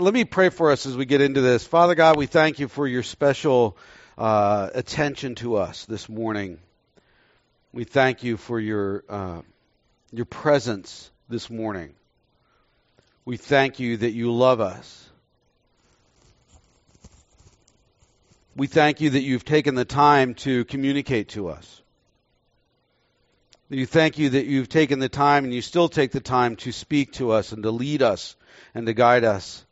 Let me pray for us as we get into this. Father God, we thank you for your special attention to us this morning. We thank you for your presence this morning. We thank you that you love us. We thank you that you've taken the time to communicate to us. We thank you that you've taken the time and you still take the time to speak to us and to lead us and to guide us.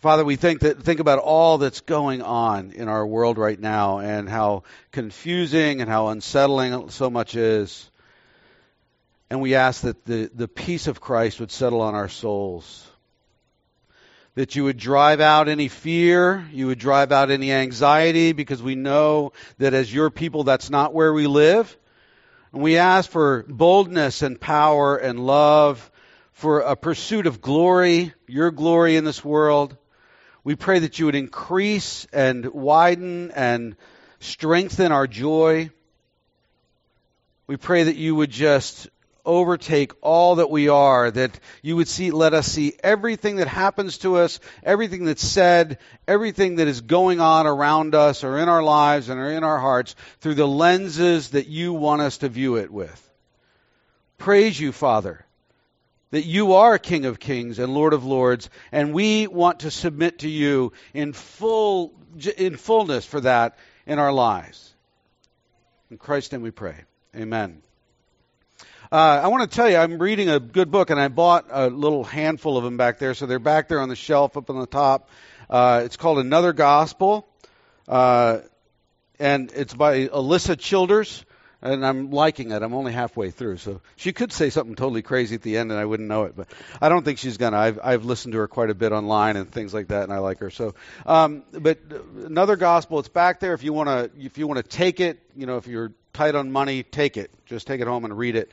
Father, we think about all that's going on in our world right now and how confusing and how unsettling so much is. And we ask that the peace of Christ would settle on our souls. That you would drive out any fear, you would drive out any anxiety, because we know that as your people, that's not where we live. And we ask for boldness and power and love, for a pursuit of glory, your glory in this world. We pray that you would increase and widen and strengthen our joy. We pray that you would just overtake all that we are, that you would let us see everything that happens to us, everything that's said, everything that is going on around us or in our lives and or in our hearts through the lenses that you want us to view it with. Praise you, Father, that you are King of Kings and Lord of Lords, and we want to submit to you in fullness for that in our lives. In Christ's name we pray. Amen. I want to tell you, I'm reading a good book, and I bought a little handful of them back there, so they're back there on the shelf up on the top. It's called Another Gospel, and it's by Alyssa Childers. And I'm liking it. I'm only halfway through. So she could say something totally crazy at the end and I wouldn't know it. But I don't think she's going to. I've listened to her quite a bit online and things like that, and I like her. So, but Another Gospel, it's back there. If you want to take it, you know, if you're tight on money, take it. Just take it home and read it.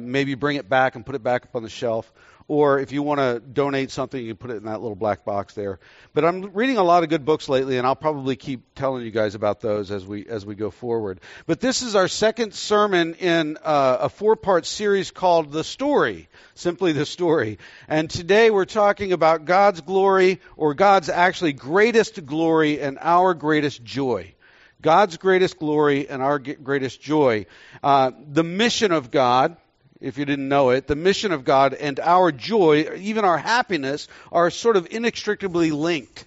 Maybe bring it back and put it back up on the shelf. Or if you want to donate something, you can put it in that little black box there. But I'm reading a lot of good books lately, and I'll probably keep telling you guys about those as we go forward. But this is our second sermon in a four-part series called The Story, simply The Story. And today we're talking about God's glory, or God's actually greatest glory and our greatest joy. God's greatest glory and our greatest joy. The mission of God. If you didn't know it, the mission of God and our joy, even our happiness, are sort of inextricably linked.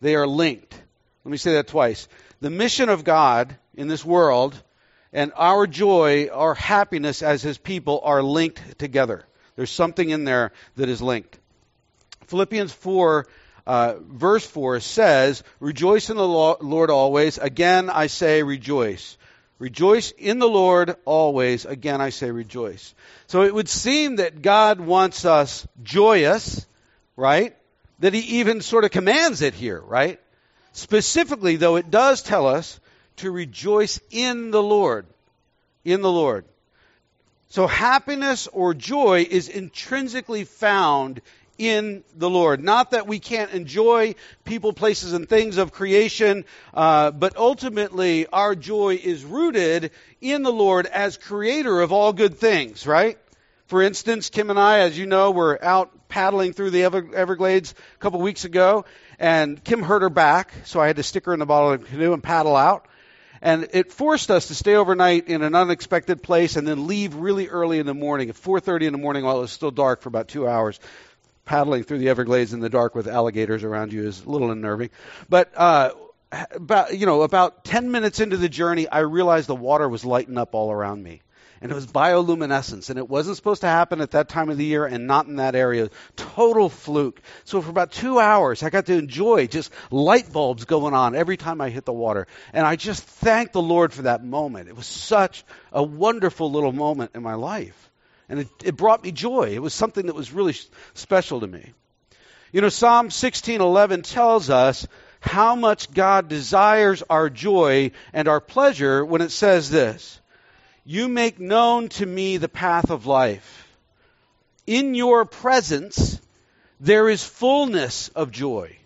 They are linked. Let me say that twice. The mission of God in this world and our joy, our happiness as His people, are linked together. There's something in there that is linked. Philippians 4, verse 4 says, "Rejoice in the Lord always. Again, I say rejoice. Rejoice in the Lord always. Again, I say rejoice." So it would seem that God wants us joyous, right? That He even sort of commands it here, right? Specifically, though, it does tell us to rejoice in the Lord. In the Lord. So happiness or joy is intrinsically found in the Lord. Not that we can't enjoy people, places, and things of creation, but ultimately our joy is rooted in the Lord as creator of all good things, right? For instance, Kim and I, as you know, were out paddling through the Everglades a couple weeks ago, and Kim hurt her back, so I had to stick her in the bottom of the canoe and paddle out. And it forced us to stay overnight in an unexpected place and then leave really early in the morning, at 4:30 in the morning while it was still dark, for about 2 hours. Paddling through the Everglades in the dark with alligators around you is a little unnerving. But about 10 minutes into the journey, I realized the water was lighting up all around me. And it was bioluminescence. And it wasn't supposed to happen at that time of the year and not in that area. Total fluke. So for about 2 hours, I got to enjoy just light bulbs going on every time I hit the water. And I just thanked the Lord for that moment. It was such a wonderful little moment in my life. And it brought me joy. It was something that was really special to me. You know, Psalm 16:11 tells us how much God desires our joy and our pleasure when it says this: "You make known to me the path of life. In your presence there is fullness of joy.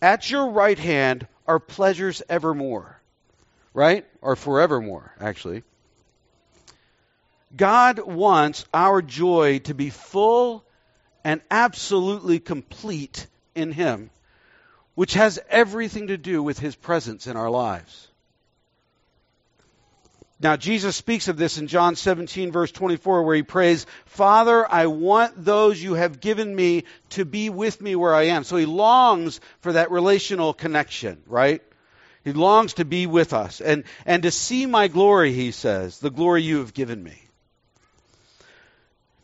At your right hand are pleasures evermore." Right? Or forevermore, actually. God wants our joy to be full and absolutely complete in Him, which has everything to do with His presence in our lives. Now, Jesus speaks of this in John 17, verse 24, where He prays, "Father, I want those you have given me to be with me where I am." So He longs for that relational connection, right? He longs to be with us and to see my glory, He says, the glory you have given me.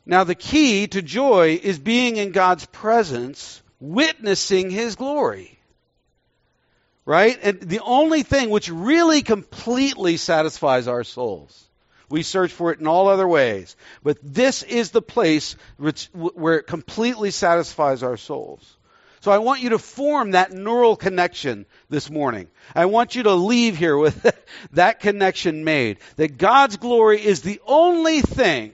Now, the key to joy is being in God's presence, witnessing His glory. Right? And the only thing which really completely satisfies our souls. We search for it in all other ways. But this is the place where it completely satisfies our souls. So I want you to form that neural connection this morning. I want you to leave here with that connection made. That God's glory is the only thing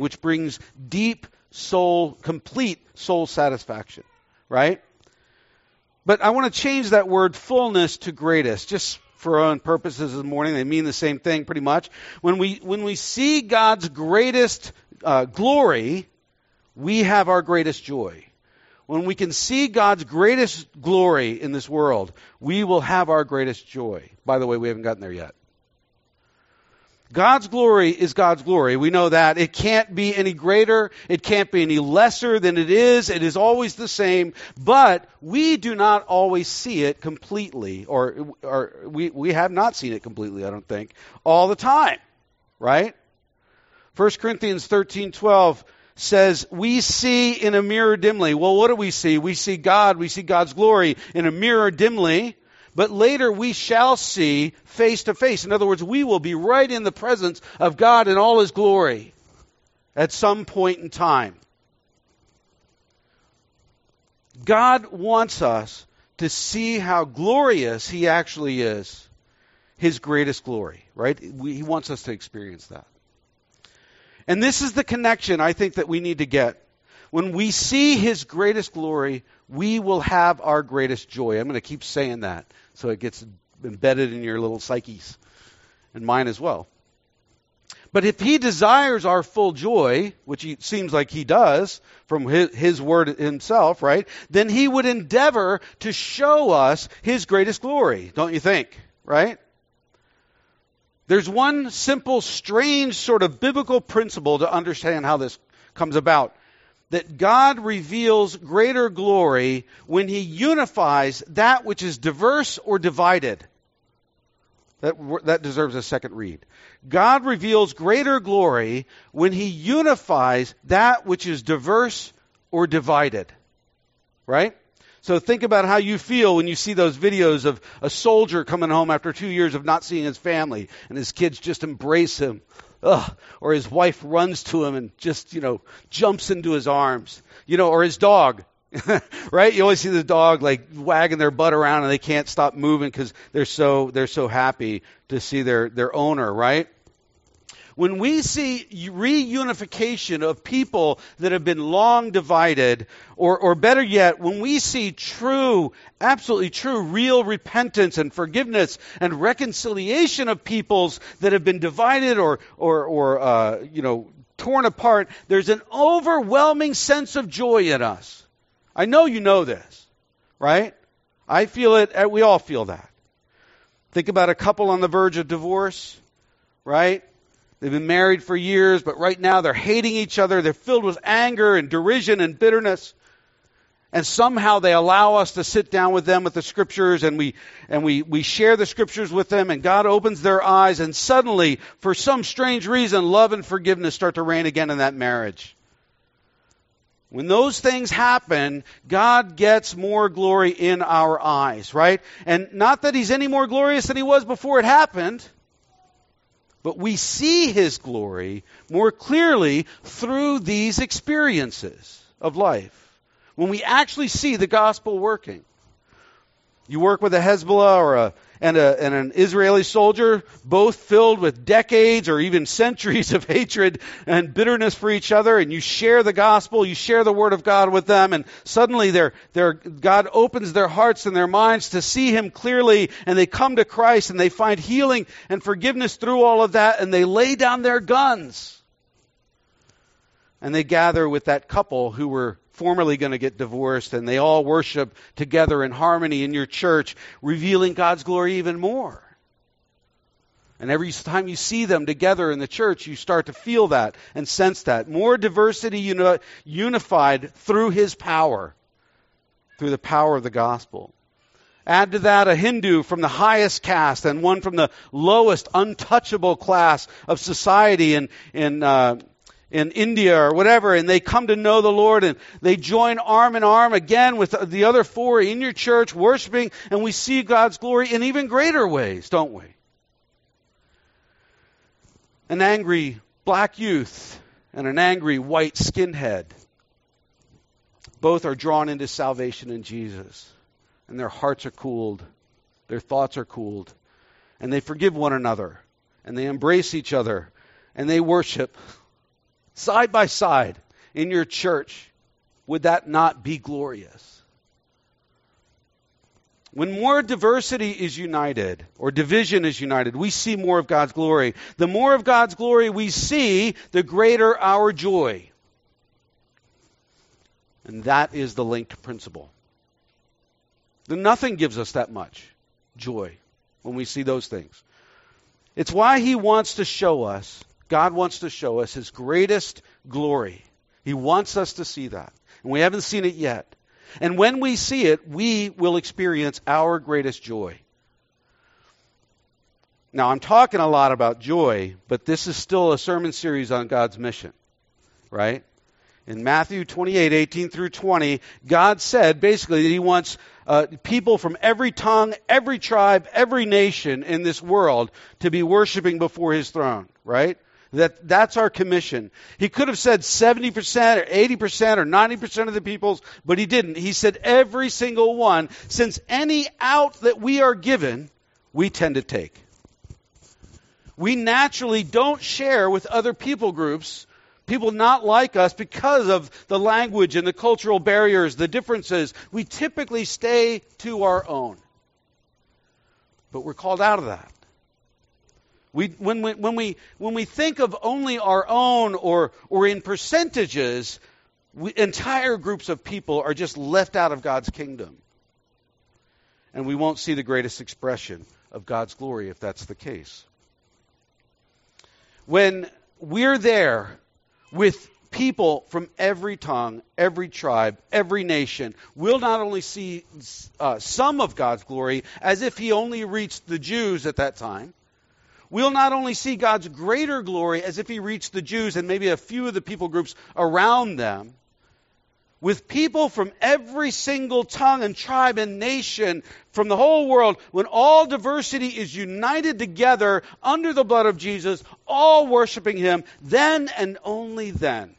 which brings deep soul, complete soul satisfaction. Right? But I want to change that word fullness to greatest, just for our own purposes this morning. They mean the same thing pretty much. When we see God's greatest glory, we have our greatest joy. When we can see God's greatest glory in this world, we will have our greatest joy. By the way, we haven't gotten there yet. God's glory is God's glory. We know that. It can't be any greater. It can't be any lesser than it is. It is always the same. But we do not always see it completely, or we have not seen it completely, I don't think, all the time, right? 1 Corinthians 13:12 says, we see in a mirror dimly. Well, what do we see? We see God. We see God's glory in a mirror dimly. But later we shall see face to face. In other words, we will be right in the presence of God in all His glory at some point in time. God wants us to see how glorious He actually is, His greatest glory, right? He wants us to experience that. And this is the connection I think that we need to get. When we see His greatest glory, we will have our greatest joy. I'm going to keep saying that so it gets embedded in your little psyches and mine as well. But if He desires our full joy, which it seems like He does from His word Himself, right? Then He would endeavor to show us His greatest glory, don't you think, right? There's one simple, strange sort of biblical principle to understand how this comes about. That God reveals greater glory when He unifies that which is diverse or divided. That deserves a second read. God reveals greater glory when He unifies that which is diverse or divided. Right? So think about how you feel when you see those videos of a soldier coming home after 2 years of not seeing his family and his kids just embrace him. Ugh. Or his wife runs to him and just, jumps into his arms, or his dog, right? You always see the dog like wagging their butt around and they can't stop moving because they're so happy to see their owner, right? When we see reunification of people that have been long divided, or better yet, when we see absolutely true, real repentance and forgiveness and reconciliation of peoples that have been divided or torn apart, there's an overwhelming sense of joy in us. I know you know this, right? I feel it. We all feel that. Think about a couple on the verge of divorce, right? They've been married for years, but right now they're hating each other. They're filled with anger and derision and bitterness. And somehow they allow us to sit down with them with the Scriptures, and we share the Scriptures with them, and God opens their eyes, and suddenly, for some strange reason, love and forgiveness start to reign again in that marriage. When those things happen, God gets more glory in our eyes, right? And not that He's any more glorious than He was before it happened. But we see His glory more clearly through these experiences of life. When we actually see the gospel working. You work with a Hezbollah or a and an Israeli soldier, both filled with decades or even centuries of hatred and bitterness for each other, and you share the gospel, you share the word of God with them, and suddenly God opens their hearts and their minds to see him clearly, and they come to Christ, and they find healing and forgiveness through all of that, and they lay down their guns. And they gather with that couple who were formerly going to get divorced, and they all worship together in harmony in your church, revealing God's glory even more. And every time you see them together in the church, you start to feel that and sense that. More diversity unified through his power, through the power of the gospel. Add to that a Hindu from the highest caste and one from the lowest, untouchable class of society in India or whatever, and they come to know the Lord, and they join arm in arm again with the other four in your church worshiping, and we see God's glory in even greater ways, don't we? An angry black youth and an angry white skinhead, both are drawn into salvation in Jesus, and their hearts are cooled, their thoughts are cooled, and they forgive one another, and they embrace each other, and they worship side by side in your church. Would that not be glorious? When more diversity is united, or division is united, we see more of God's glory. The more of God's glory we see, the greater our joy. And that is the linked principle. Then nothing gives us that much joy when we see those things. It's why God wants to show us his greatest glory. He wants us to see that. And we haven't seen it yet. And when we see it, we will experience our greatest joy. Now, I'm talking a lot about joy, but this is still a sermon series on God's mission, right? In Matthew 28:18 through 20, God said basically that he wants people from every tongue, every tribe, every nation in this world to be worshiping before his throne, right? That's our commission. He could have said 70% or 80% or 90% of the peoples, but he didn't. He said every single one, since any out that we are given, we tend to take. We naturally don't share with other people groups, people not like us, because of the language and the cultural barriers, the differences. We typically stay to our own. But we're called out of that. When we think of only our own or in percentages, entire groups of people are just left out of God's kingdom. And we won't see the greatest expression of God's glory if that's the case. When we're there with people from every tongue, every tribe, every nation, we'll not only see some of God's glory, as if he only reached the Jews at that time. We'll not only see God's greater glory as if he reached the Jews and maybe a few of the people groups around them. With people from every single tongue and tribe and nation from the whole world, when all diversity is united together under the blood of Jesus, all worshiping him, then and only then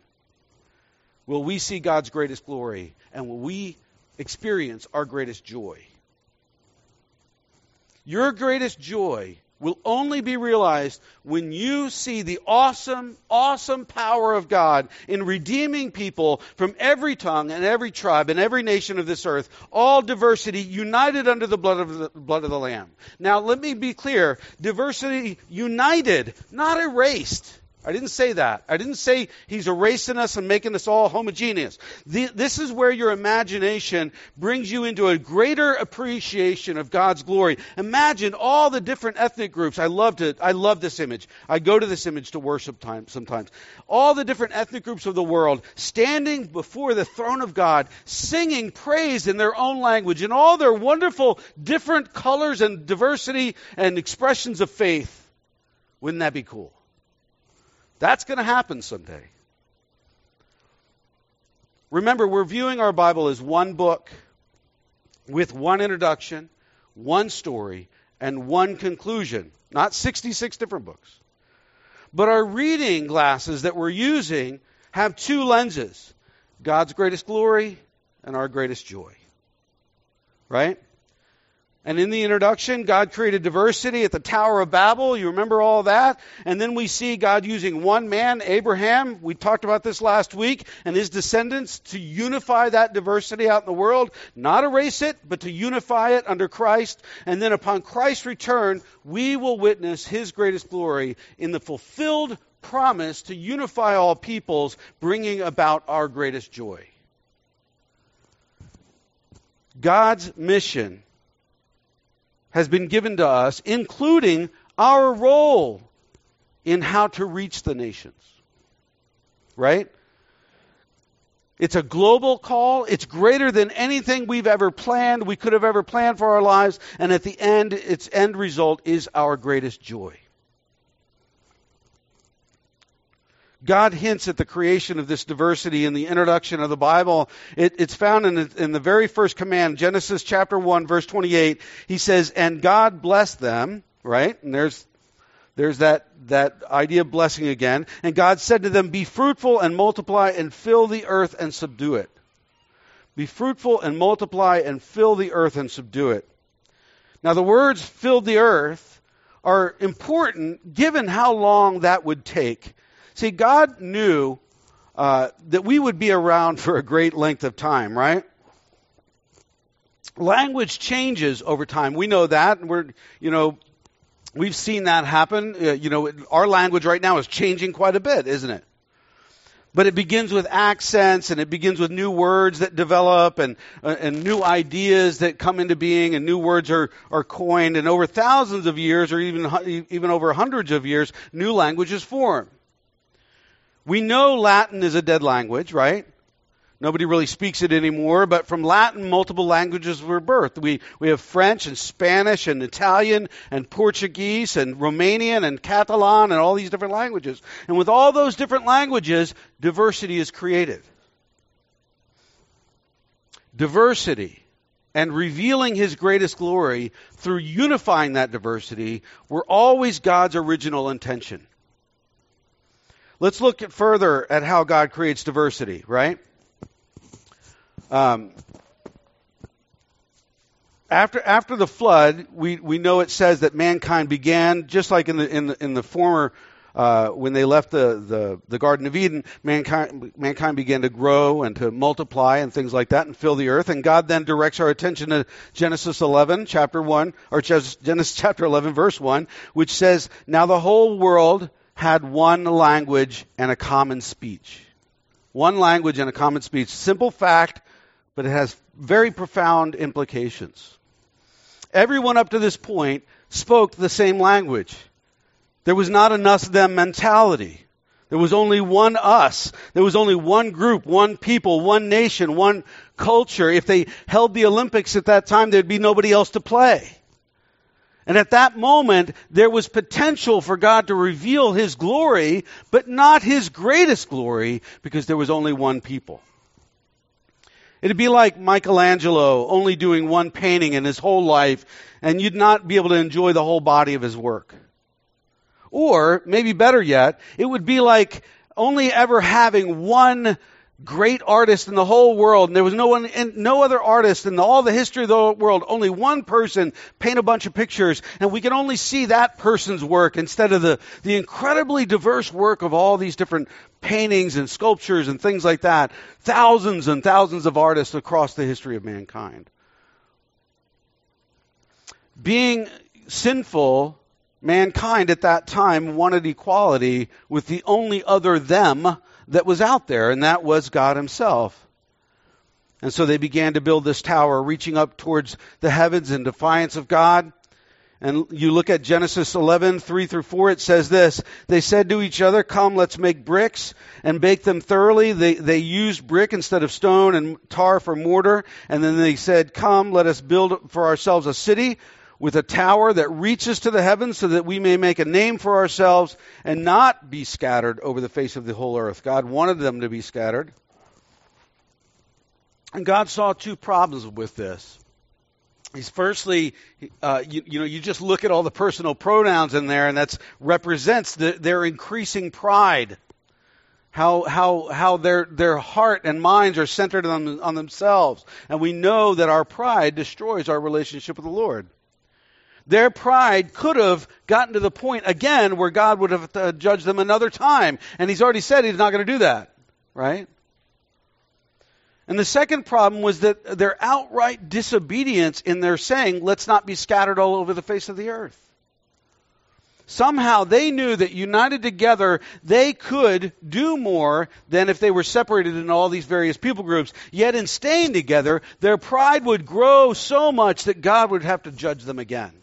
will we see God's greatest glory, and will we experience our greatest joy. Your greatest joy will only be realized when you see the awesome, awesome power of God in redeeming people from every tongue and every tribe and every nation of this earth, all diversity united under the blood of the Lamb. Now, let me be clear. Diversity united, not erased. I didn't say that. I didn't say he's erasing us and making us all homogeneous. This is where your imagination brings you into a greater appreciation of God's glory. Imagine all the different ethnic groups. I love this image. I go to this image to worship time sometimes. All the different ethnic groups of the world standing before the throne of God, singing praise in their own language, in all their wonderful different colors and diversity and expressions of faith. Wouldn't that be cool? That's going to happen someday. Remember, we're viewing our Bible as one book with one introduction, one story, and one conclusion. Not 66 different books. But our reading glasses that we're using have two lenses: God's greatest glory and our greatest joy. Right? And in the introduction, God created diversity at the Tower of Babel. You remember all that? And then we see God using one man, Abraham. We talked about this last week, and his descendants to unify that diversity out in the world. Not erase it, but to unify it under Christ. And then upon Christ's return, we will witness his greatest glory in the fulfilled promise to unify all peoples, bringing about our greatest joy. God's mission has been given to us, including our role in how to reach the nations. Right? It's a global call. It's greater than anything we've ever planned, we could have ever planned for our lives. And at the end, its end result is our greatest joy. God hints at the creation of this diversity in the introduction of the Bible. It's found in the very first command, Genesis chapter 1, verse 28. He says, and God blessed them, right? And there's that idea of blessing again. And God said to them, be fruitful and multiply and fill the earth and subdue it. Be fruitful and multiply and fill the earth and subdue it. Now the words filled the earth are important given how long that would take. See, God knew that we would be around for a great length of time, right? Language changes over time. We know that. We've seen that happen. Our language right now is changing quite a bit, isn't it? But it begins with accents, and it begins with new words that develop, and new ideas that come into being, and new words are coined. And over thousands of years, or even over hundreds of years, new languages form. We know Latin is a dead language, right? Nobody really speaks it anymore, but from Latin, multiple languages were birthed. We have French and Spanish and Italian and Portuguese and Romanian and Catalan and all these different languages. And with all those different languages, diversity is created. Diversity and revealing his greatest glory through unifying that diversity were always God's original intention. Let's look further at how God creates diversity, right? After the flood, we know it says that mankind began, just like in the former when they left the Garden of Eden, mankind began to grow and to multiply and things like that and fill the earth. And God then directs our attention to Genesis chapter 11, verse 1, which says, now the whole world had one language and a common speech. One language and a common speech. Simple fact, but it has very profound implications. Everyone up to this point spoke the same language. There was not an us-them mentality. There was only one us. There was only one group, one people, one nation, one culture. If they held the Olympics at that time, there'd be nobody else to play. And at that moment, there was potential for God to reveal his glory, but not his greatest glory, because there was only one people. It'd be like Michelangelo only doing one painting in his whole life, and you'd not be able to enjoy the whole body of his work. Or, maybe better yet, it would be like only ever having one great artist in the whole world, and there was no other artist in all the history of the world. Only one person paint a bunch of pictures, and we can only see that person's work instead of the incredibly diverse work of all these different paintings and sculptures and things like that. Thousands and thousands of artists across the history of mankind. Being sinful, mankind at that time wanted equality with the only other them that was out there, and that was God himself. And so they began to build this tower, reaching up towards the heavens in defiance of God. And you look at Genesis 11, 3 through 4, it says this, they said to each other, come, let's make bricks and bake them thoroughly. They used brick instead of stone and tar for mortar. And then they said, come, let us build for ourselves a city with a tower that reaches to the heavens so that we may make a name for ourselves and not be scattered over the face of the whole earth. God wanted them to be scattered. And God saw two problems with this. He's firstly, you just look at all the personal pronouns in there, and that represents their increasing pride. How their heart and minds are centered on themselves. And we know that our pride destroys our relationship with the Lord. Their pride could have gotten to the point again where God would have judged them another time. And he's already said he's not going to do that, right? And the second problem was that their outright disobedience in their saying, let's not be scattered all over the face of the earth. Somehow they knew that united together, they could do more than if they were separated in all these various people groups. Yet in staying together, their pride would grow so much that God would have to judge them again.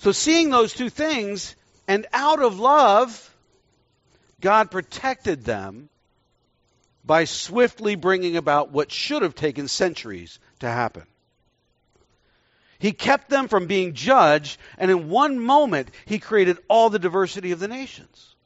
So seeing those two things, and out of love, God protected them by swiftly bringing about what should have taken centuries to happen. He kept them from being judged, and in one moment, he created all the diversity of the nations.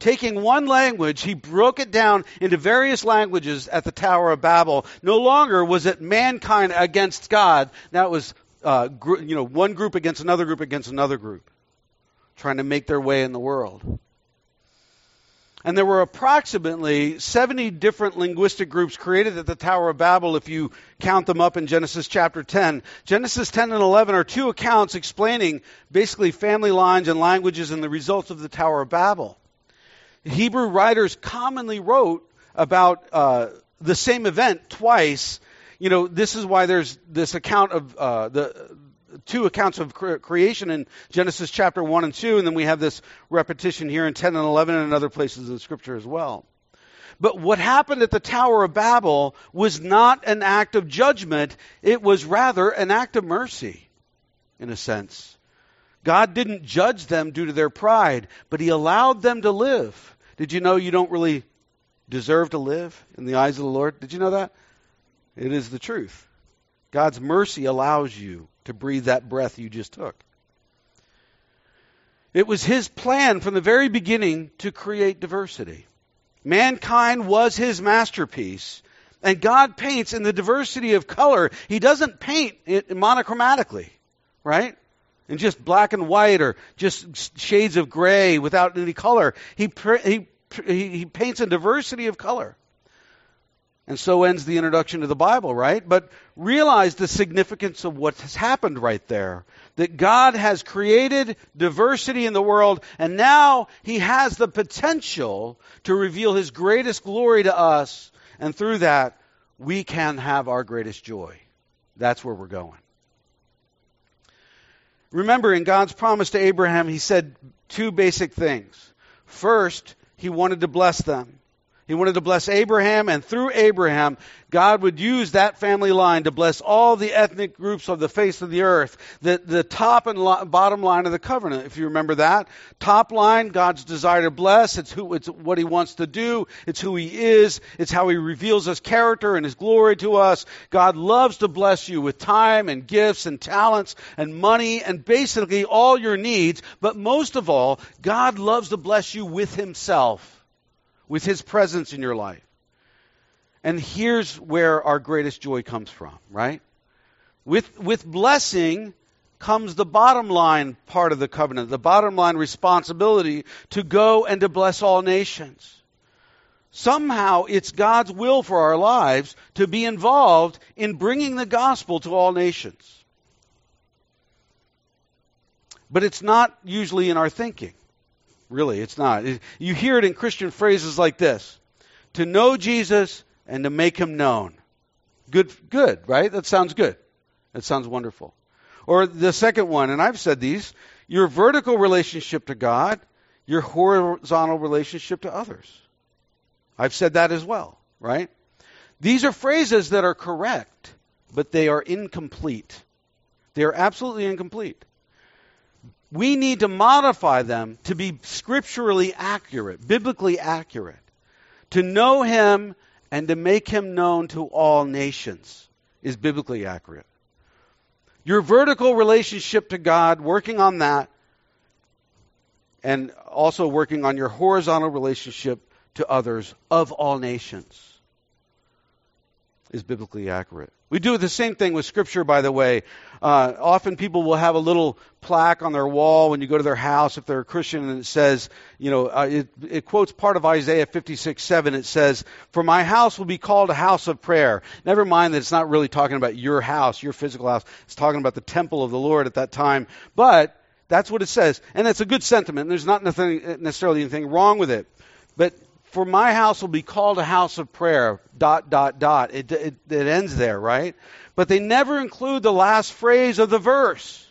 Taking one language, he broke it down into various languages at the Tower of Babel. No longer was it mankind against God. Now it was one group against another group against another group, trying to make their way in the world. And there were approximately 70 different linguistic groups created at the Tower of Babel if you count them up in Genesis chapter 10. Genesis 10 and 11 are two accounts explaining basically family lines and languages and the results of the Tower of Babel. Hebrew writers commonly wrote about the same event twice. You know, this is why there's this account of the two accounts of creation in Genesis chapter 1 and 2, and then we have this repetition here in 10 and 11 and in other places in Scripture as well. But what happened at the Tower of Babel was not an act of judgment. It was rather an act of mercy, in a sense. God didn't judge them due to their pride, but he allowed them to live. Did you know you don't really deserve to live in the eyes of the Lord? Did you know that? It is the truth. God's mercy allows you to breathe that breath you just took. It was his plan from the very beginning to create diversity. Mankind was his masterpiece, and God paints in the diversity of color. He doesn't paint it monochromatically, right? In just black and white or just shades of gray without any color. He paints a diversity of color. And so ends the introduction to the Bible, right? But realize the significance of what has happened right there. That God has created diversity in the world, and now he has the potential to reveal his greatest glory to us, and through that, we can have our greatest joy. That's where we're going. Remember, in God's promise to Abraham, he said two basic things. First, he wanted to bless them. He wanted to bless Abraham, and through Abraham, God would use that family line to bless all the ethnic groups of the face of the earth, the top and bottom line of the covenant, if you remember that. Top line, God's desire to bless, it's what he wants to do, it's who he is, it's how he reveals his character and his glory to us. God loves to bless you with time and gifts and talents and money and basically all your needs, but most of all, God loves to bless you with himself. With his presence in your life. And here's where our greatest joy comes from, right? With blessing comes the bottom line part of the covenant, the bottom line responsibility to go and to bless all nations. Somehow it's God's will for our lives to be involved in bringing the gospel to all nations. But it's not usually in our thinking. Really, it's not. You hear it in Christian phrases like this. To know Jesus and to make him known. Good, right? That sounds good. That sounds wonderful. Or the second one, and I've said these, your vertical relationship to God, your horizontal relationship to others. I've said that as well, right? These are phrases that are correct, but they are incomplete. They are absolutely incomplete. We need to modify them to be scripturally accurate, biblically accurate, to know him and to make him known to all nations is biblically accurate. Your vertical relationship to God, working on that, and also working on your horizontal relationship to others of all nations. is biblically accurate. We do the same thing with Scripture, by the way. Often people will have a little plaque on their wall when you go to their house if they're a Christian, and it says, it quotes part of Isaiah 56:7. It says, "For my house will be called a house of prayer." Never mind that it's not really talking about your house, your physical house. It's talking about the temple of the Lord at that time. But that's what it says. And it's a good sentiment. There's not necessarily anything wrong with it. But "For my house will be called a house of prayer," ... It ends there, right? But they never include the last phrase of the verse.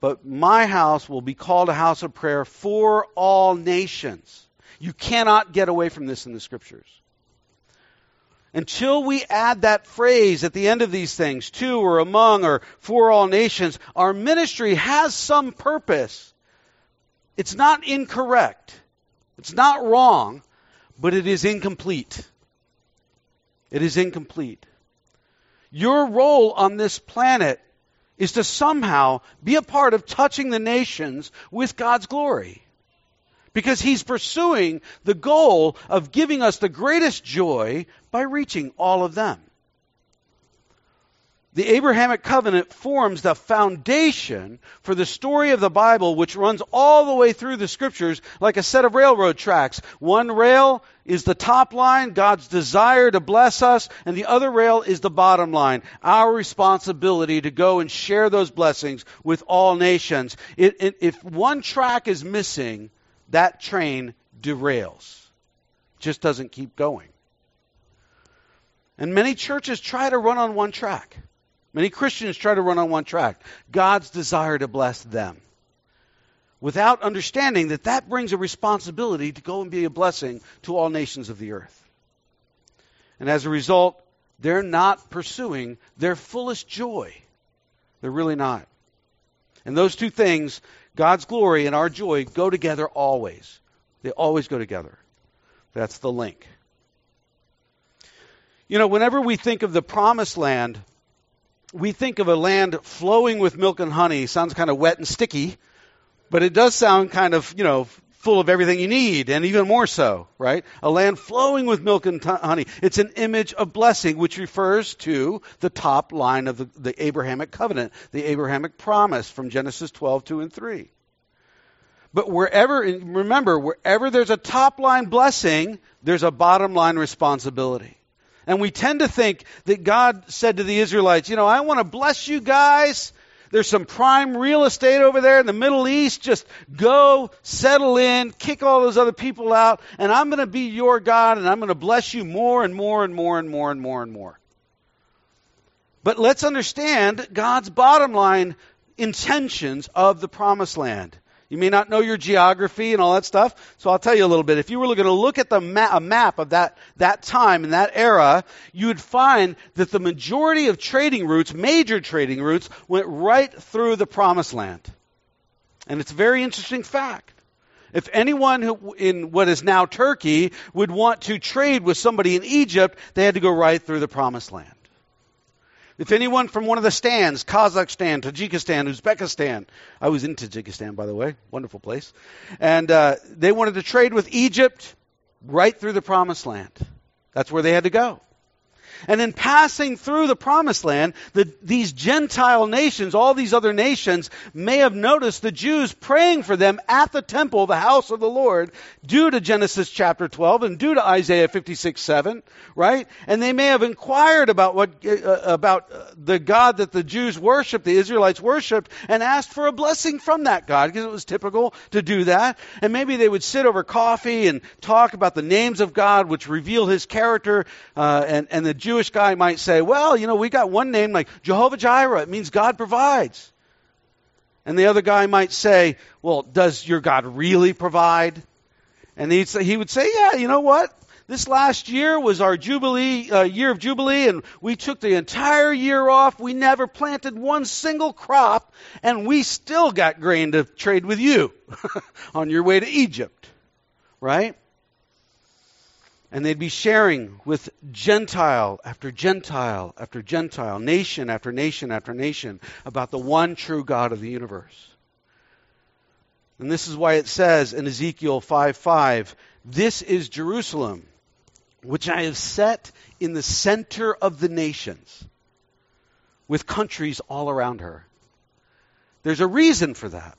"But my house will be called a house of prayer for all nations." You cannot get away from this in the Scriptures. Until we add that phrase at the end of these things, "to" or "among" or "for all nations," our ministry has some purpose. It's not incorrect. It's not wrong. But it is incomplete. It is incomplete. Your role on this planet is to somehow be a part of touching the nations with God's glory. Because He's pursuing the goal of giving us the greatest joy by reaching all of them. The Abrahamic covenant forms the foundation for the story of the Bible, which runs all the way through the Scriptures like a set of railroad tracks. One rail is the top line, God's desire to bless us, and the other rail is the bottom line, our responsibility to go and share those blessings with all nations. If one track is missing, that train derails. It just doesn't keep going. And many churches try to run on one track. Many Christians try to run on one track, God's desire to bless them, without understanding that that brings a responsibility to go and be a blessing to all nations of the earth. And as a result, they're not pursuing their fullest joy. They're really not. And those two things, God's glory and our joy, go together always. They always go together. That's the link. Whenever we think of the promised land, we think of a land flowing with milk and honey. Sounds kind of wet and sticky, but it does sound kind of, full of everything you need, and even more so, right? A land flowing with milk and honey. It's an image of blessing, which refers to the top line of the Abrahamic covenant, the Abrahamic promise from Genesis 12, 2 and 3. But wherever there's a top line blessing, there's a bottom line responsibility. And we tend to think that God said to the Israelites, "I want to bless you guys. There's some prime real estate over there in the Middle East. Just go, settle in, kick all those other people out, and I'm going to be your God, and I'm going to bless you more and more and more and more and more and more." But let's understand God's bottom line intentions of the promised land. You may not know your geography and all that stuff, so I'll tell you a little bit. If you were going to look at a map of that time and that era, you would find that the majority of major trading routes, went right through the Promised Land. And it's a very interesting fact. If anyone who in what is now Turkey would want to trade with somebody in Egypt, they had to go right through the Promised Land. If anyone from one of the stands, Kazakhstan, Tajikistan, Uzbekistan — I was in Tajikistan, by the way, wonderful place — and they wanted to trade with Egypt, right through the Promised Land. That's where they had to go. And in passing through the Promised Land, these Gentile nations, all these other nations, may have noticed the Jews praying for them at the temple, the house of the Lord, due to Genesis chapter 12 and due to Isaiah 56:7, right? And they may have inquired about the God that the Jews worshiped, the Israelites worshiped, and asked for a blessing from that God, because it was typical to do that. And maybe they would sit over coffee and talk about the names of God, which reveal His character, and the Jewish guy might say, "We got one name like Jehovah Jireh. It means God provides." And the other guy might say, "Well, does your God really provide?" And he would say, "Yeah, you know what? This last year was our year of Jubilee, and we took the entire year off. We never planted one single crop, and we still got grain to trade with you on your way to Egypt," right? And they'd be sharing with Gentile after Gentile after Gentile, nation after nation after nation, about the one true God of the universe. And this is why it says in Ezekiel 5:5, "This is Jerusalem, which I have set in the center of the nations, with countries all around her. There's a reason for that.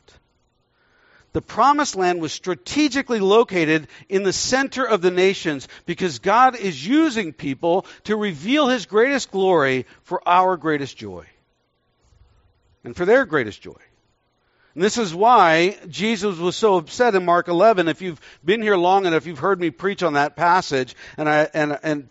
The promised land was strategically located in the center of the nations because God is using people to reveal his greatest glory for our greatest joy and for their greatest joy. And this is why Jesus was so upset in Mark 11. If you've been here long enough, you've heard me preach on that passage, and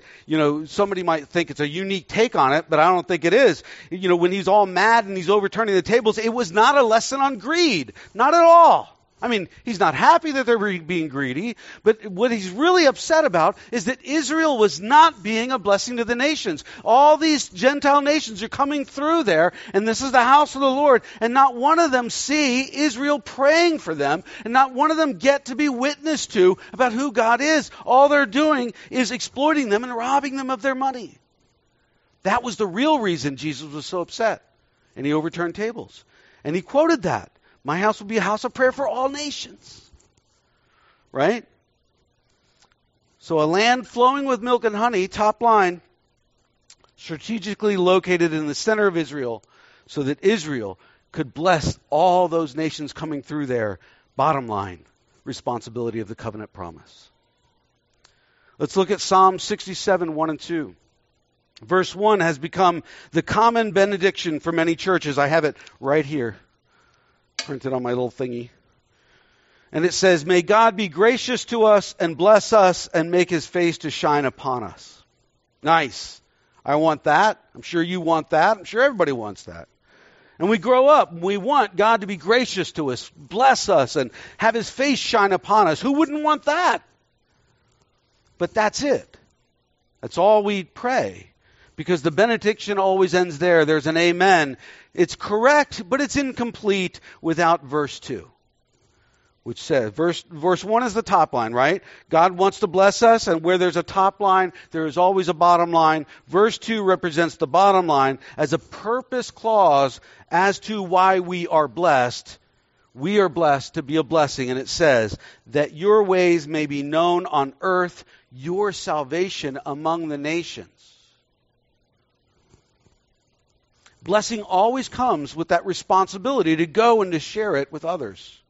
somebody might think it's a unique take on it, but I don't think it is. You know, when he's all mad and he's overturning the tables, it was not a lesson on greed, not at all. I mean, he's not happy that they're being greedy, but what he's really upset about is that Israel was not being a blessing to the nations. All these Gentile nations are coming through there, and this is the house of the Lord, and not one of them see Israel praying for them, and not one of them get to be witness to about who God is. All they're doing is exploiting them and robbing them of their money. That was the real reason Jesus was so upset, and he overturned tables. And he quoted that. My house will be a house of prayer for all nations. Right? So a land flowing with milk and honey, top line, strategically located in the center of Israel so that Israel could bless all those nations coming through there. Bottom line, responsibility of the covenant promise. Let's look at Psalm 67:1 and 2. Verse 1 has become the common benediction for many churches. I have it right here, printed on my little thingy. And it says, "May God be gracious to us and bless us and make his face to shine upon us." Nice. I want that. I'm sure you want that. I'm sure everybody wants that. And we grow up, we want God to be gracious to us, bless us, and have his face shine upon us. Who wouldn't want that? But that's it. That's all we pray. Because the benediction always ends there. There's an amen. It's correct, but it's incomplete without verse 2. Which says, verse 1 is the top line, right? God wants to bless us, and where there's a top line, there is always a bottom line. Verse 2 represents the bottom line as a purpose clause as to why we are blessed. We are blessed to be a blessing. And it says, that your ways may be known on earth, your salvation among the nations. Blessing always comes with that responsibility to go and to share it with others.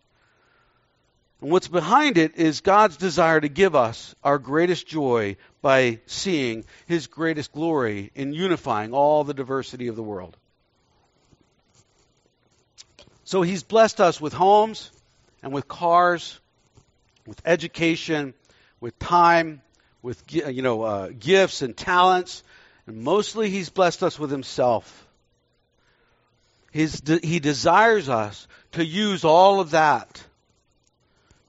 And what's behind it is God's desire to give us our greatest joy by seeing his greatest glory in unifying all the diversity of the world. So he's blessed us with homes and with cars, with education, with time, with gifts and talents. And mostly he's blessed us with himself. He desires us to use all of that,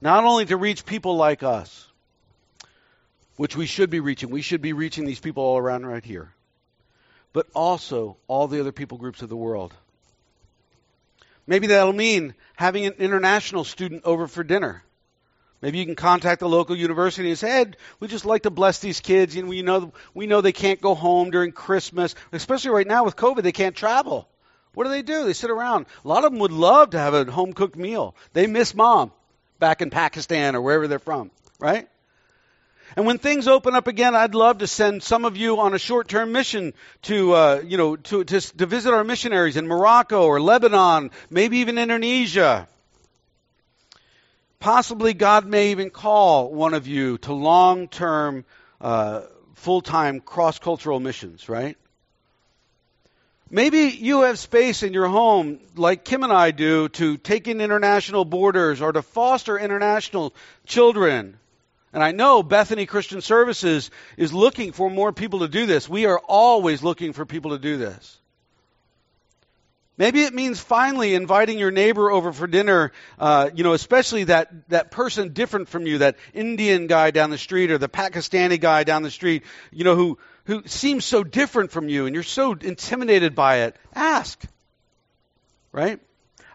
not only to reach people like us, which we should be reaching. We should be reaching these people all around right here, but also all the other people groups of the world. Maybe that'll mean having an international student over for dinner. Maybe you can contact the local university and say, "Hey, we'd just like to bless these kids. And we know they can't go home during Christmas, especially right now with COVID. They can't travel. What do? They sit around. A lot of them would love to have a home-cooked meal. They miss mom back in Pakistan or wherever they're from, right? And when things open up again, I'd love to send some of you on a short-term mission to visit our missionaries in Morocco or Lebanon, maybe even Indonesia. Possibly God may even call one of you to long-term, full-time cross-cultural missions, right? Maybe you have space in your home, like Kim and I do, to take in international borders or to foster international children. And I know Bethany Christian Services is looking for more people to do this. We are always looking for people to do this. Maybe it means finally inviting your neighbor over for dinner, especially that person different from you, that Indian guy down the street or the Pakistani guy down the street, who seems so different from you, and you're so intimidated by it. Ask, right?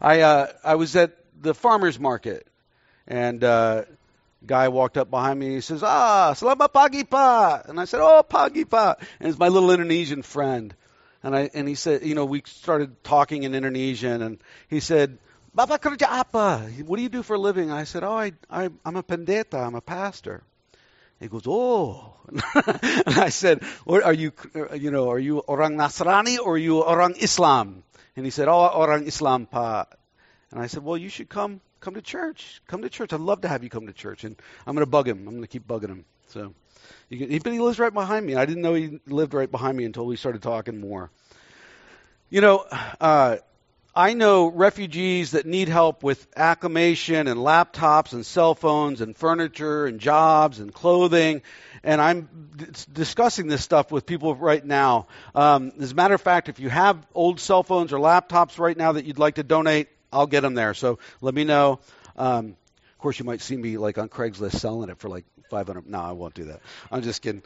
I was at the farmer's market, and a guy walked up behind me, and he says, "Selamat pagi, Pak." And I said, "Oh, pagi, Pak." And it's my little Indonesian friend. And he said, we started talking in Indonesian, and he said, "Bapak kerja apa? What do you do for a living?" I said, "Oh, I'm a pendeta, I'm a pastor." He goes, oh. And I said, what are you, are you orang Nasrani or are you orang Islam? And he said, oh, orang Islam, pa. And I said, well, you should come to church. Come to church. I'd love to have you come to church. And I'm going to bug him. I'm going to keep bugging him. So, he lives right behind me. I didn't know he lived right behind me until we started talking more. I know refugees that need help with acclimation and laptops and cell phones and furniture and jobs and clothing. And I'm discussing this stuff with people right now. As a matter of fact, if you have old cell phones or laptops right now that you'd like to donate, I'll get them there. So let me know. Of course, you might see me like on Craigslist selling it for like $500. No, I won't do that. I'm just kidding.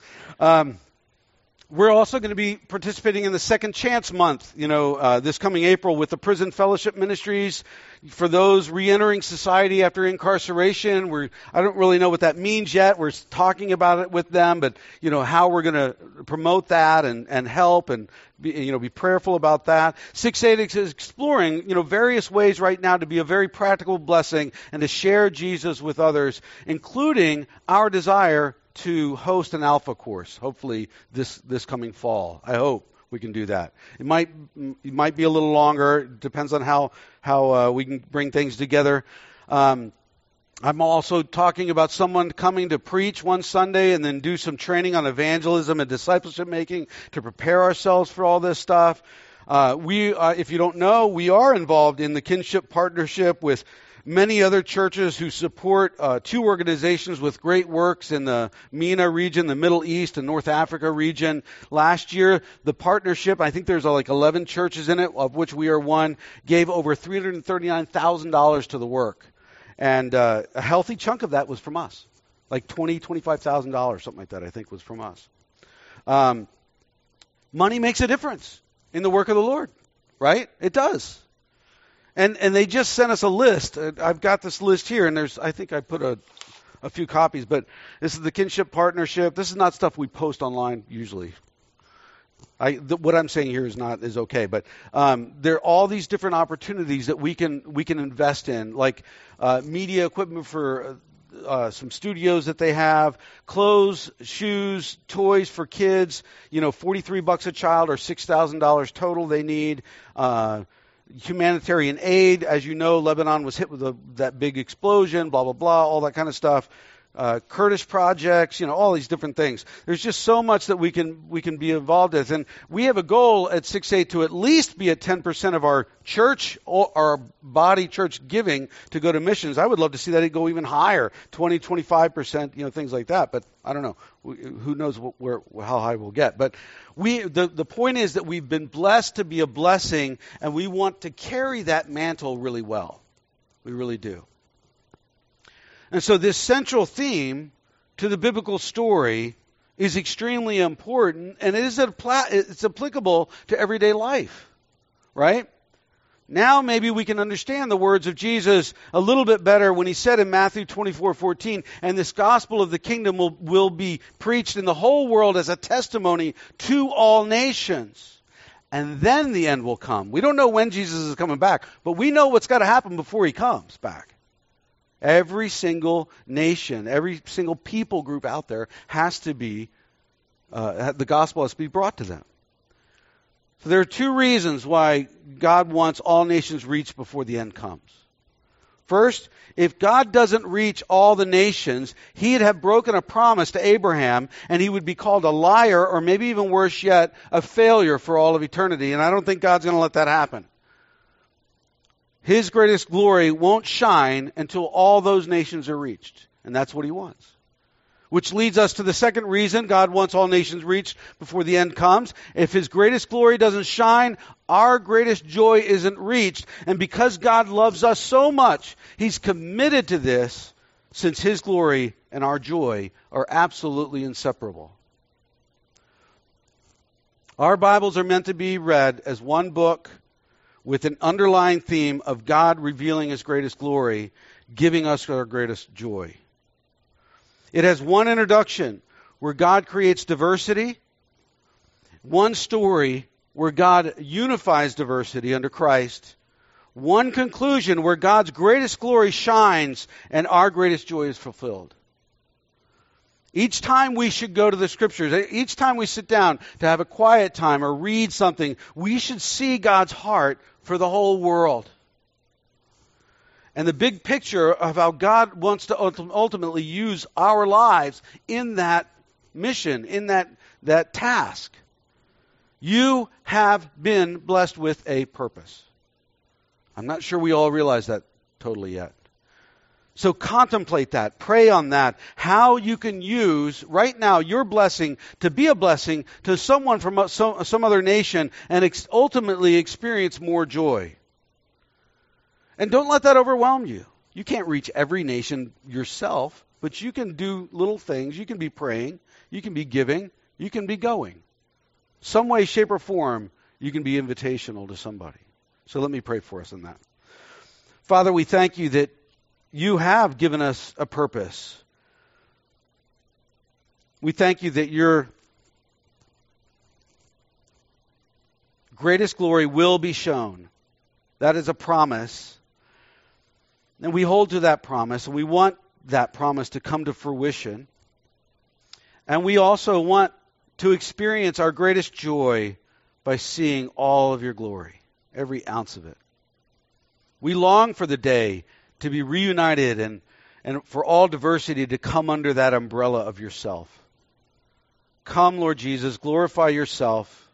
We're also going to be participating in the Second Chance Month, this coming April with the Prison Fellowship Ministries for those reentering society after incarceration. I don't really know what that means yet. We're talking about it with them, but how we're going to promote that and help and be prayerful about that. 686 is exploring, various ways right now to be a very practical blessing and to share Jesus with others, including our desire to host an Alpha course, hopefully this coming fall. I hope we can do that. It might be a little longer. It depends on how we can bring things together. I'm also talking about someone coming to preach one Sunday and then do some training on evangelism and discipleship making to prepare ourselves for all this stuff. If you don't know, we are involved in the Kinship Partnership with many other churches who support two organizations with great works in the MENA region, the Middle East and North Africa region. Last year, the partnership, I think there's like 11 churches in it, of which we are one, gave over $339,000 to the work. And a healthy chunk of that was from us, like $20,000, $25,000, something like that, I think was from us. Money makes a difference in the work of the Lord, right? It does. And they just sent us a list. I've got this list here, and I think I put a few copies, but this is the Kinship Partnership. This is not stuff we post online usually. What I'm saying here is okay, but there are all these different opportunities that we can invest in, like media equipment for some studios that they have, clothes, shoes, toys for kids. $43 a child or $6,000 total they need. Humanitarian aid, as you know, Lebanon was hit with that big explosion, blah, blah, blah, all that kind of stuff. Kurdish projects, all these different things. There's just so much that we can be involved with. And we have a goal at 6A to at least be at 10% of our church or our body church giving to go to missions. I would love to see that go even higher, 20%, 25%, things like that. But I don't know. Who knows how high we'll get. But the point is that we've been blessed to be a blessing, and we want to carry that mantle really well. We really do. And so this central theme to the biblical story is extremely important, and it is it's applicable to everyday life, right? Now maybe we can understand the words of Jesus a little bit better when he said in Matthew 24:14, and this gospel of the kingdom will be preached in the whole world as a testimony to all nations. And then the end will come. We don't know when Jesus is coming back, but we know what's got to happen before he comes back. Every single nation, every single people group out there the gospel has to be brought to them. So there are two reasons why God wants all nations reached before the end comes. First, if God doesn't reach all the nations, he'd have broken a promise to Abraham, and he would be called a liar, or maybe even worse yet, a failure for all of eternity. And I don't think God's going to let that happen. His greatest glory won't shine until all those nations are reached. And that's what he wants. Which leads us to the second reason God wants all nations reached before the end comes. If his greatest glory doesn't shine, our greatest joy isn't reached. And because God loves us so much, he's committed to this since his glory and our joy are absolutely inseparable. Our Bibles are meant to be read as one book with an underlying theme of God revealing his greatest glory, giving us our greatest joy. It has one introduction where God creates diversity, one story where God unifies diversity under Christ, one conclusion where God's greatest glory shines and our greatest joy is fulfilled. Each time we should go to the Scriptures, each time we sit down to have a quiet time or read something, we should see God's heart for the whole world. And the big picture of how God wants to ultimately use our lives in that mission, in that task. You have been blessed with a purpose. I'm not sure we all realize that totally yet. So contemplate that. Pray on that. How you can use right now your blessing to be a blessing to someone from some other nation and ultimately experience more joy. And don't let that overwhelm you. You can't reach every nation yourself, but you can do little things. You can be praying. You can be giving. You can be going. Some way, shape, or form, you can be invitational to somebody. So let me pray for us in that. Father, we thank you that you have given us a purpose. We thank you that your greatest glory will be shown. That is a promise. And we hold to that promise, and we want that promise to come to fruition. And we also want to experience our greatest joy by seeing all of your glory, every ounce of it. We long for the day to be reunited and for all diversity to come under that umbrella of yourself. Come, Lord Jesus, glorify yourself.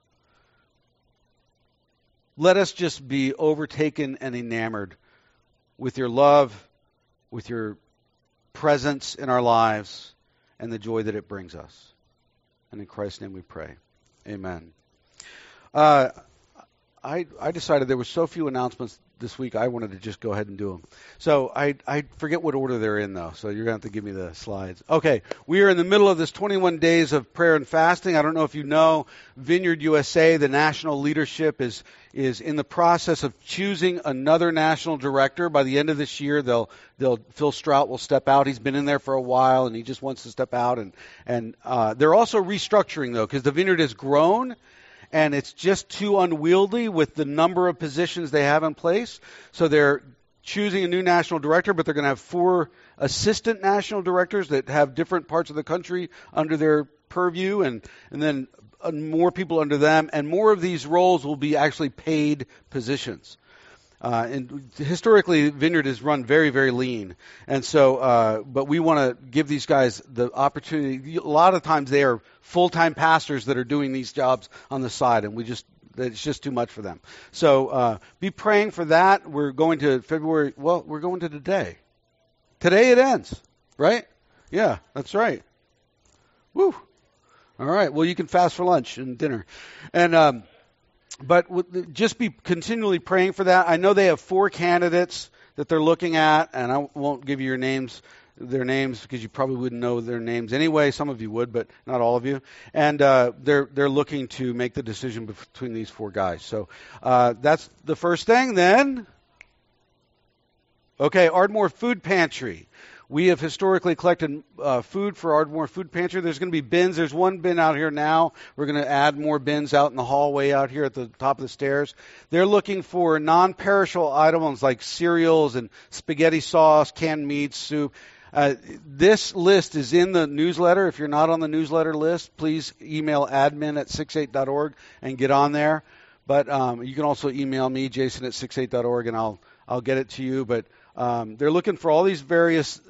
Let us just be overtaken and enamored with your love, with your presence in our lives, and the joy that it brings us. And in Christ's name we pray. Amen. I decided there were so few announcements this week, I wanted to just go ahead and do them. So I forget what order they're in, though, so you're going to have to give me the slides. Okay, we are in the middle of this 21 days of prayer and fasting. I don't know if you know, Vineyard USA, the national leadership, is in the process of choosing another national director. By the end of this year, Phil Strout will step out. He's been in there for a while, and he just wants to step out. And they're also restructuring, though, because the Vineyard has grown, and it's just too unwieldy with the number of positions they have in place. So they're choosing a new national director, but they're going to have 4 assistant national directors that have different parts of the country under their purview, and then more people under them. And more of these roles will be actually paid positions. And historically, Vineyard is run very, very lean. And so, but we want to give these guys the opportunity. A lot of times they are full-time pastors that are doing these jobs on the side, and it's just too much for them. So be praying for that. We're going to February. Well, we're going to today. Today it ends, right? Yeah, that's right. Woo. All right. Well, you can fast for lunch and dinner. But just be continually praying for that. I know they have 4 candidates that they're looking at, and I won't give you their names because you probably wouldn't know their names anyway. Some of you would, but not all of you. And they're looking to make the decision between these 4 guys. So that's the first thing. Then, okay, Ardmore Food Pantry. We have historically collected food for Ardmore Food Pantry. There's going to be bins. There's one bin out here now. We're going to add more bins out in the hallway out here at the top of the stairs. They're looking for non-perishable items like cereals and spaghetti sauce, canned meat, soup. This list is in the newsletter. If you're not on the newsletter list, please email admin@68.org and get on there. But you can also email me, jason@68.org, and I'll get it to you. But they're looking for all these various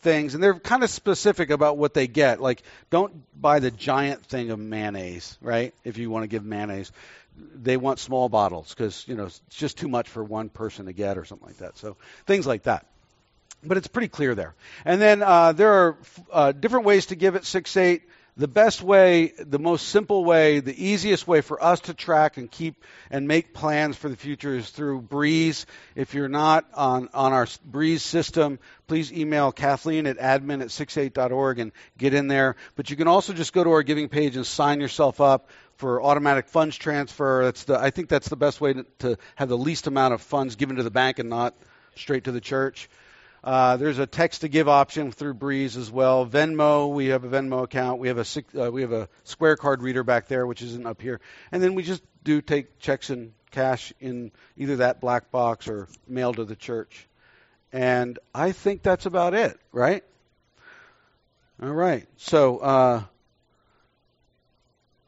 things, and they're kind of specific about what they get. Like, don't buy the giant thing of mayonnaise, right? If you want to give mayonnaise, they want small bottles because, it's just too much for one person to get or something like that. So things like that. But it's pretty clear there. And then there are different ways to give at 6-8. The best way, the most simple way, the easiest way for us to track and keep and make plans for the future is through Breeze. If you're not on our Breeze system, please email Kathleen at admin@68.org and get in there. But you can also just go to our giving page and sign yourself up for automatic funds transfer. I think that's the best way to have the least amount of funds given to the bank and not straight to the church. There's a text-to-give option through Breeze as well. Venmo, we have a Venmo account. We have a Square Card reader back there, which isn't up here. And then we just do take checks and cash in either that black box or mail to the church. And I think that's about it, right? All right. So,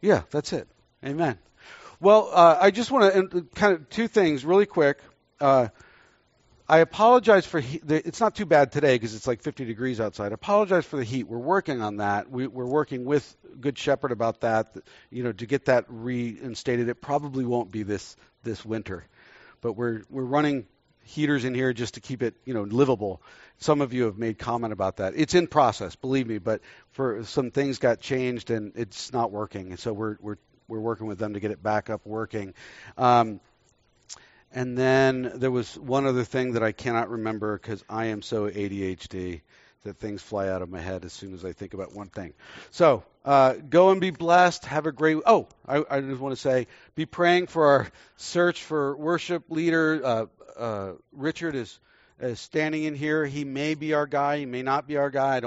yeah, that's it. Amen. Well, I just want to kind of two things really quick. I apologize for heat. It's not too bad today because it's like 50 degrees outside. I apologize for the heat. We're working on that. We're working with Good Shepherd about that, you know, to get that reinstated. It probably won't be this winter, but we're running heaters in here just to keep it, you know, livable. Some of you have made comment about that. It's in process, believe me, but for some things got changed and it's not working. And so we're working with them to get it back up working. And then there was one other thing that I cannot remember because I am so ADHD that things fly out of my head as soon as I think about one thing. So go and be blessed. Have a great... Oh, I just want to say, be praying for our search for worship leader. Richard is standing in here. He may be our guy. He may not be our guy. I don't